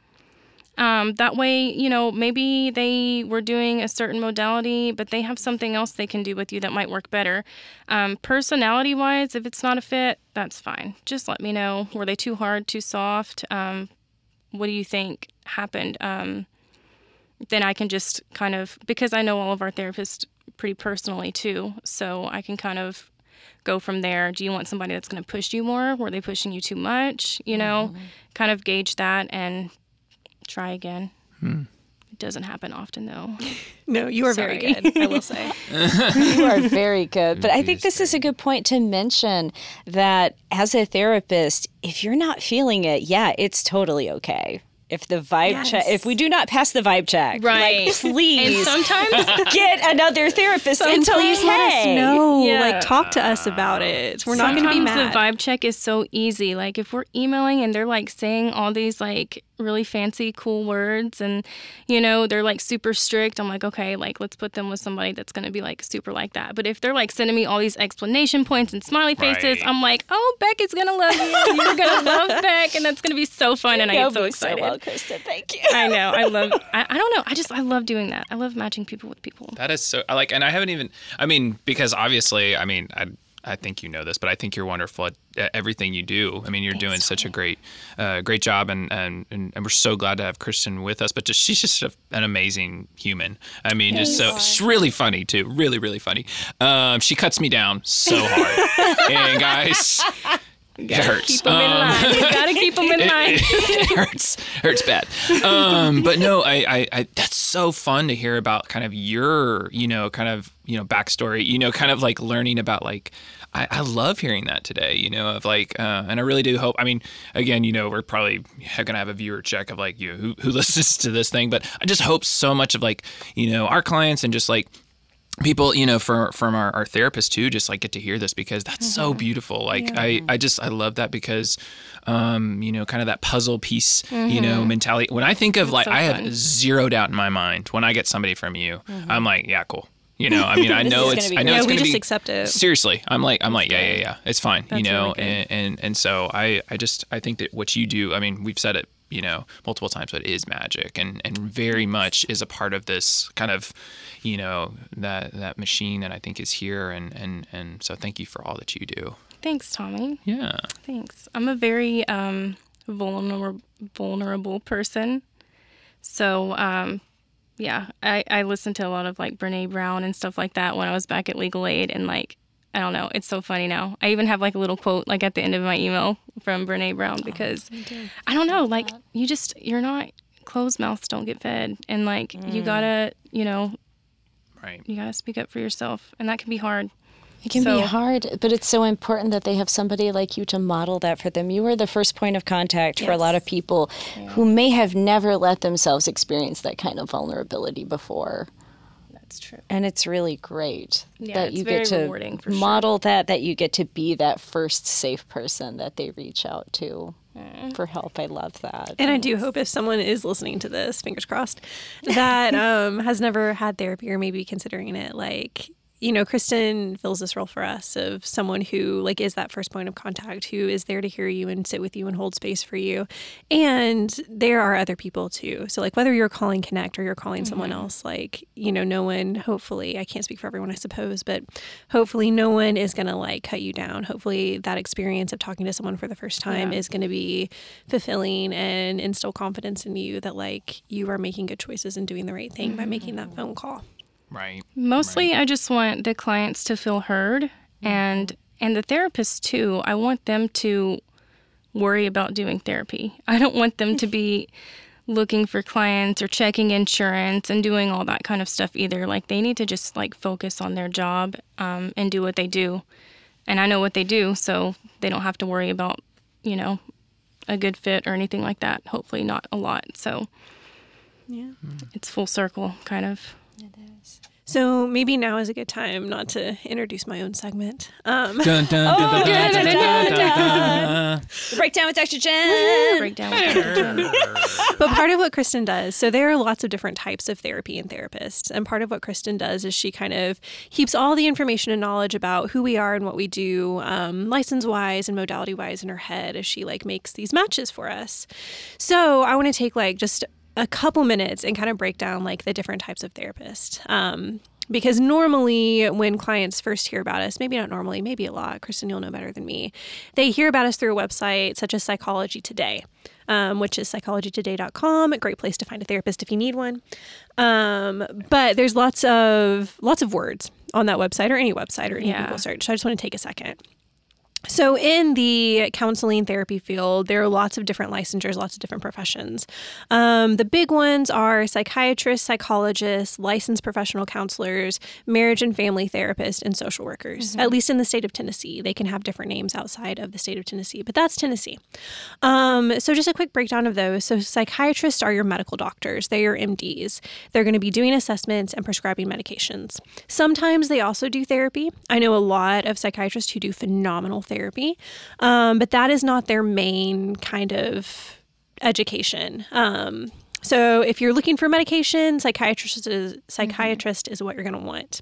Um, that way, you know, maybe they were doing a certain modality, but they have something else they can do with you that might work better. Um, personality-wise, if it's not a fit, that's fine. Just let me know. Were they too hard, too soft? Um, what do you think happened? Um, then I can just kind of, because I know all of our therapists pretty personally too, so I can kind of go from there. Do you want somebody that's going to push you more? Were they pushing you too much? You know, mm-hmm. kind of gauge that and try again. Hmm. It doesn't happen often though. No, you are Sorry. very good, I will say. You are very good. But I think this is a good point to mention that as a therapist, if you're not feeling it, yeah, it's totally okay. If the vibe yes. check, if we do not pass the vibe check, right? Like, please, and sometimes get another therapist sometimes and tell you, hey, let us know, yeah. like talk to us about it. We're sometimes not going to be mad. The vibe check is so easy. Like if we're emailing and they're like saying all these like really fancy, cool words, and you know they're like super strict. I'm like, okay, like let's put them with somebody that's going to be like super like that. But if they're like sending me all these explanation points and smiley faces, right. I'm like, oh, Beck is going to love you. You're going to love Beck, and that's going to be so fun. And You'll I get so excited. So well. Kristen, thank you. I know. I love, I, I don't know. I just, I love doing that. I love matching people with people. That is so, I like, and I haven't even, I mean, because obviously, I mean, I I think you know this, but I think you're wonderful at, at everything you do. I mean, you're Thanks, doing such Tony. a great, uh, great job. And, and, and we're so glad to have Kristen with us, but just, she's just a, an amazing human. I mean, yeah, just so, are. she's really funny too. Really, really funny. Um, she cuts me down so hard. And guys... You gotta it hurts. Keep them um, in line. You gotta keep them in line. It, it, it hurts. Hurts bad. Um, but no, I, I, I, that's so fun to hear about kind of your, you know, kind of, you know, backstory, you know, kind of like learning about like, I, I love hearing that today, you know, of like, uh, and I really do hope, I mean, again, you know, we're probably going to have a viewer check of like, you know, who, who listens to this thing, but I just hope so much of like, you know, our clients and just like, people, you know, from from our, our therapists too, just like get to hear this because that's mm-hmm. so beautiful. Like yeah. I, I just I love that because, um, you know, kind of that puzzle piece, mm-hmm. you know, mentality. When I think of that's like, so I fun. Have zero doubt in my mind when I get somebody from you, mm-hmm. I'm like, yeah, cool. You know, I mean, I know it's, I know yeah, it's going to be, we just accept it. Seriously. I'm like, I'm that's like, yeah, yeah, yeah, it's fine. That's you know, really and, and, and so I, I just, I think that what you do, I mean, we've said it, you know, multiple times, but it is magic and, and very much is a part of this kind of, you know, that, that machine that I think is here. And, and, and so thank you for all that you do. Thanks, Tommy. Yeah. Thanks. I'm a very, um, vulnerable, vulnerable person. So, um, yeah, I, I listened to a lot of, like, Brene Brown and stuff like that when I was back at Legal Aid, and, like, I don't know, it's so funny now. I even have, like, a little quote, like, at the end of my email from Brene Brown because, oh, do. I don't know, like, you just, you're not, closed mouths don't get fed, and, like, mm. you gotta, you know, right. you gotta speak up for yourself, and that can be hard. It can so. be hard, but it's so important that they have somebody like you to model that for them. You are the first point of contact yes. for a lot of people yeah. who may have never let themselves experience that kind of vulnerability before. That's true. And it's really great yeah, that you get to model sure. that, that you get to be that first safe person that they reach out to. For help. I love that. And I do hope if someone is listening to this, fingers crossed, that um, has never had therapy or maybe considering it, like, you know, Kristen fills this role for us of someone who, like, is that first point of contact, who is there to hear you and sit with you and hold space for you. And there are other people, too. So, like, whether you're calling Connect or you're calling mm-hmm. someone else, like, you know, no one, hopefully, I can't speak for everyone, I suppose, but hopefully no one is going to, like, cut you down. Hopefully that experience of talking to someone for the first time yeah. is going to be fulfilling and instill confidence in you that, like, you are making good choices and doing the right thing mm-hmm. by making that phone call. Right. Mostly right. I just want the clients to feel heard mm-hmm. and and the therapists too. I want them to worry about doing therapy. I don't want them to be looking for clients or checking insurance and doing all that kind of stuff either. Like, they need to just, like, focus on their job um, and do what they do. And I know what they do, so they don't have to worry about, you know, a good fit or anything like that. Hopefully not a lot. So yeah, it's full circle kind of. It is. So maybe now is a good time not to introduce my own segment. Um, dun, dun, oh, dun, dun, dun, dun, dun, dun. The breakdown with Doctor Jen. Breakdown with Doctor Jen. But part of what Kristen does, so there are lots of different types of therapy and therapists. And part of what Kristen does is she kind of keeps all the information and knowledge about who we are and what we do, um, license-wise and modality-wise in her head as she, like, makes these matches for us. So I want to take, like, just a couple minutes and kind of break down, like, the different types of therapists. Um, because normally when clients first hear about us, maybe not normally, maybe a lot, Kristen, you'll know better than me, they hear about us through a website such as Psychology Today, um, which is psychology today dot com, a great place to find a therapist if you need one. Um, but there's lots of, lots of words on that website or any website or any yeah. Google search. So I just want to take a second. So in the counseling therapy field, there are lots of different licensures, lots of different professions. Um, the big ones are psychiatrists, psychologists, licensed professional counselors, marriage and family therapists, and social workers, mm-hmm. at least in the state of Tennessee. They can have different names outside of the state of Tennessee, but that's Tennessee. Um, so just a quick breakdown of those. So psychiatrists are your medical doctors. They are M Ds. They're going to be doing assessments and prescribing medications. Sometimes they also do therapy. I know a lot of psychiatrists who do phenomenal therapy. therapy, um, but that is not their main kind of education. Um, so if you're looking for medication, psychiatrist is, psychiatrist mm-hmm. is what you're going to want.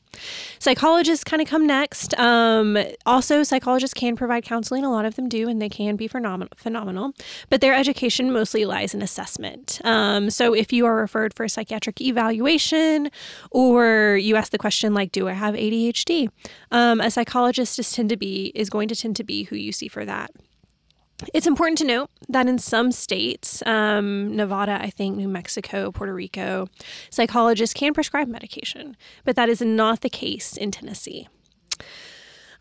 Psychologists kind of come next. Um, also, psychologists can provide counseling. A lot of them do, and they can be phenomenal, phenomenal. But their education mostly lies in assessment. Um, so if you are referred for a psychiatric evaluation or you ask the question, like, do I have A D H D? Um, a psychologist is, tend to be, is going to tend to be who you see for that. It's important to note that in some states, um, Nevada, I think, New Mexico, Puerto Rico, psychologists can prescribe medication, but that is not the case in Tennessee.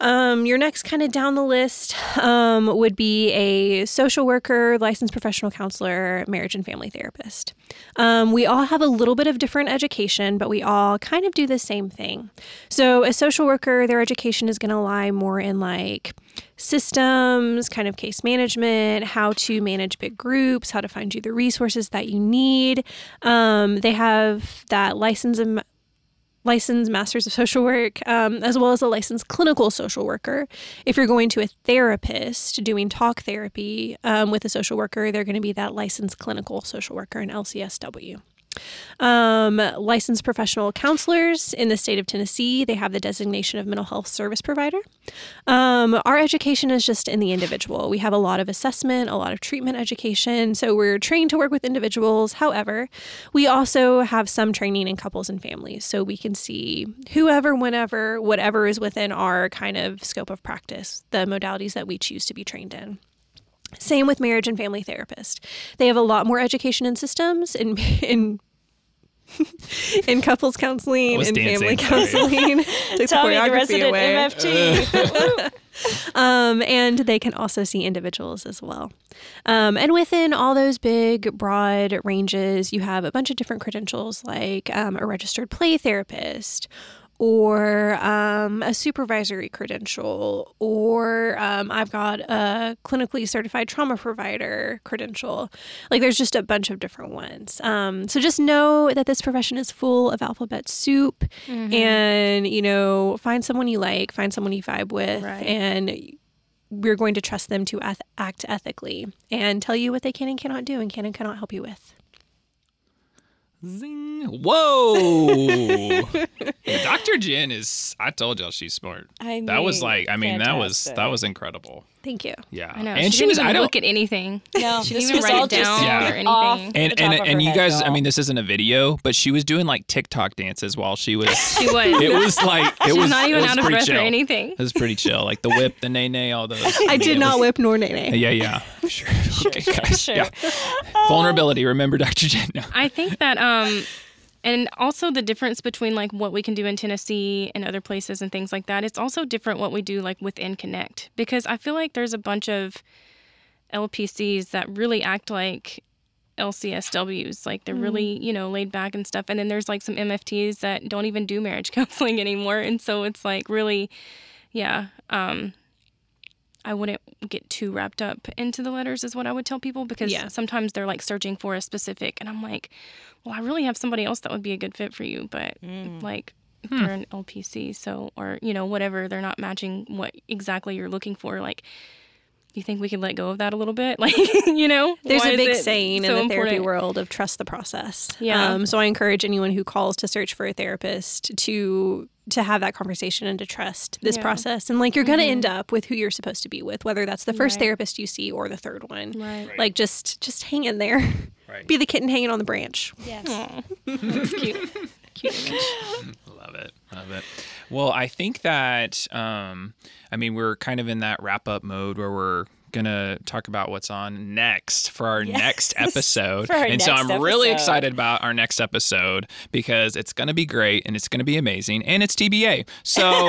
Um, your next kind of down the list um, would be a social worker, licensed professional counselor, marriage and family therapist. Um, we all have a little bit of different education, but we all kind of do the same thing. So a social worker, their education is going to lie more in like systems, kind of case management, how to manage big groups, how to find you the resources that you need. Um, they have that license and licensed masters of social work, um, as well as a licensed clinical social worker. If you're going to a therapist doing talk therapy um, with a social worker, they're going to be that licensed clinical social worker, an L C S W. Um, licensed professional counselors in the state of Tennessee, they have the designation of mental health service provider. Um, our education is just in the individual. We have a lot of assessment, a lot of treatment education, so we're trained to work with individuals. However, we also have some training in couples and families, so we can see whoever, whenever, whatever is within our kind of scope of practice, the modalities that we choose to be trained in. Same with marriage and family therapist. They have a lot more education in systems, in in in couples counseling, in family counseling. Like Tommy, the, the resident away. M F T. Um, and they can also see individuals as well. Um, and within all those big, broad ranges, you have a bunch of different credentials, like um, a registered play therapist, or um, a supervisory credential, or um, I've got a clinically certified trauma provider credential. Like, there's just a bunch of different ones. Um, so just know that this profession is full of alphabet soup, mm-hmm. and, you know, find someone you like, find someone you vibe with, right. and we're going to trust them to eth- act ethically and tell you what they can and cannot do and can and cannot help you with. Zing. Whoa. Doctor Jen is, I told y'all she's smart. I mean, that was like, I mean, fantastic. that was that was incredible. Thank you. Yeah. I know. And she, she was, I don't look at anything. No, she didn't even write it down yeah. or anything. And and, and you guys, I mean, this isn't a video, but she was doing like TikTok dances while she was. She was. It was like, it she was, was not even was out of breath chill. or anything. It was pretty chill. Like the whip, the nay nay, all those. I did yeah, not was, whip nor nay nay. Yeah, yeah. Sure. Okay, sure, guys. Sure. Yeah. Um, Vulnerability. Remember Doctor Jen. No. I think that, um, and also the difference between like what we can do in Tennessee and other places and things like that. It's also different what we do like within Connect, because I feel like there's a bunch of L P Cs that really act like L C S Ws. Like they're mm. really, you know, laid back and stuff. And then there's like some M F Ts that don't even do marriage counseling anymore. And so it's like really, yeah, um, I wouldn't get too wrapped up into the letters is what I would tell people, because yeah. sometimes they're like searching for a specific, and I'm like, well, I really have somebody else that would be a good fit for you, but mm. like hmm. they're an L P C, so, or, you know, whatever, they're not matching what exactly you're looking for. Like, you think we could let go of that a little bit? Like, you know, there's a big saying so in the important? therapy world of trust the process. Yeah. Um, so I encourage anyone who calls to search for a therapist to to have that conversation and to trust this yeah. process. And like, you're going to mm-hmm. end up with who you're supposed to be with, whether that's the first right. therapist you see or the third one. Right. Right. Like, just just hang in there. Right. Be the kitten hanging on the branch. Yes. That's cute. Cute image. Love it. Love it. Well, I think that, um, I mean, we're kind of in that wrap-up mode where we're going to talk about what's on next for our yes. next episode. Our and next so I'm episode. really excited about our next episode, because it's going to be great and it's going to be amazing, and it's T B A. So,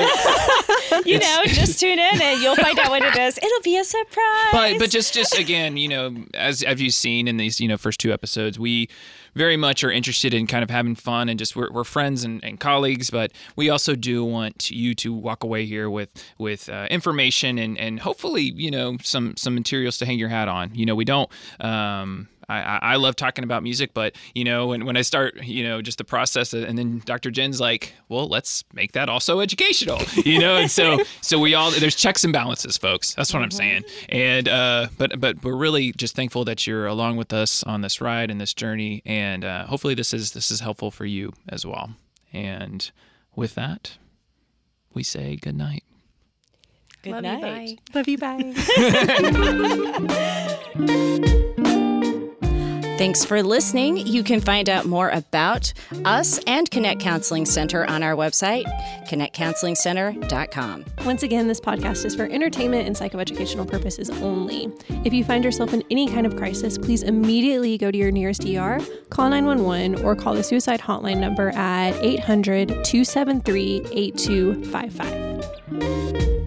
you know, just tune in and you'll find out what it is. It'll be a surprise. But but just, just again, you know, as, as you've seen in these, you know, first two episodes, we very much are interested in kind of having fun, and just we're, we're friends and, and colleagues, but we also do want you to walk away here with with uh, information and, and hopefully, you know, some some materials to hang your hat on. You know, we don't um I, I love talking about music, but, you know, when, when I start, you know, just the process, and then Doctor Jen's like, well, let's make that also educational, you know? And so, so we all, there's checks and balances, folks. That's what mm-hmm. I'm saying. And, uh, but, but we're really just thankful that you're along with us on this ride and this journey. And, uh, hopefully this is, this is helpful for you as well. And with that, we say good night. Good Love night. You, bye. Love you, bye. Thanks for listening. You can find out more about us and Connect Counseling Center on our website, connect counseling center dot com. Once again, this podcast is for entertainment and psychoeducational purposes only. If you find yourself in any kind of crisis, please immediately go to your nearest E R, call nine one one, or call the suicide hotline number at eight hundred, two seven three, eight two five five.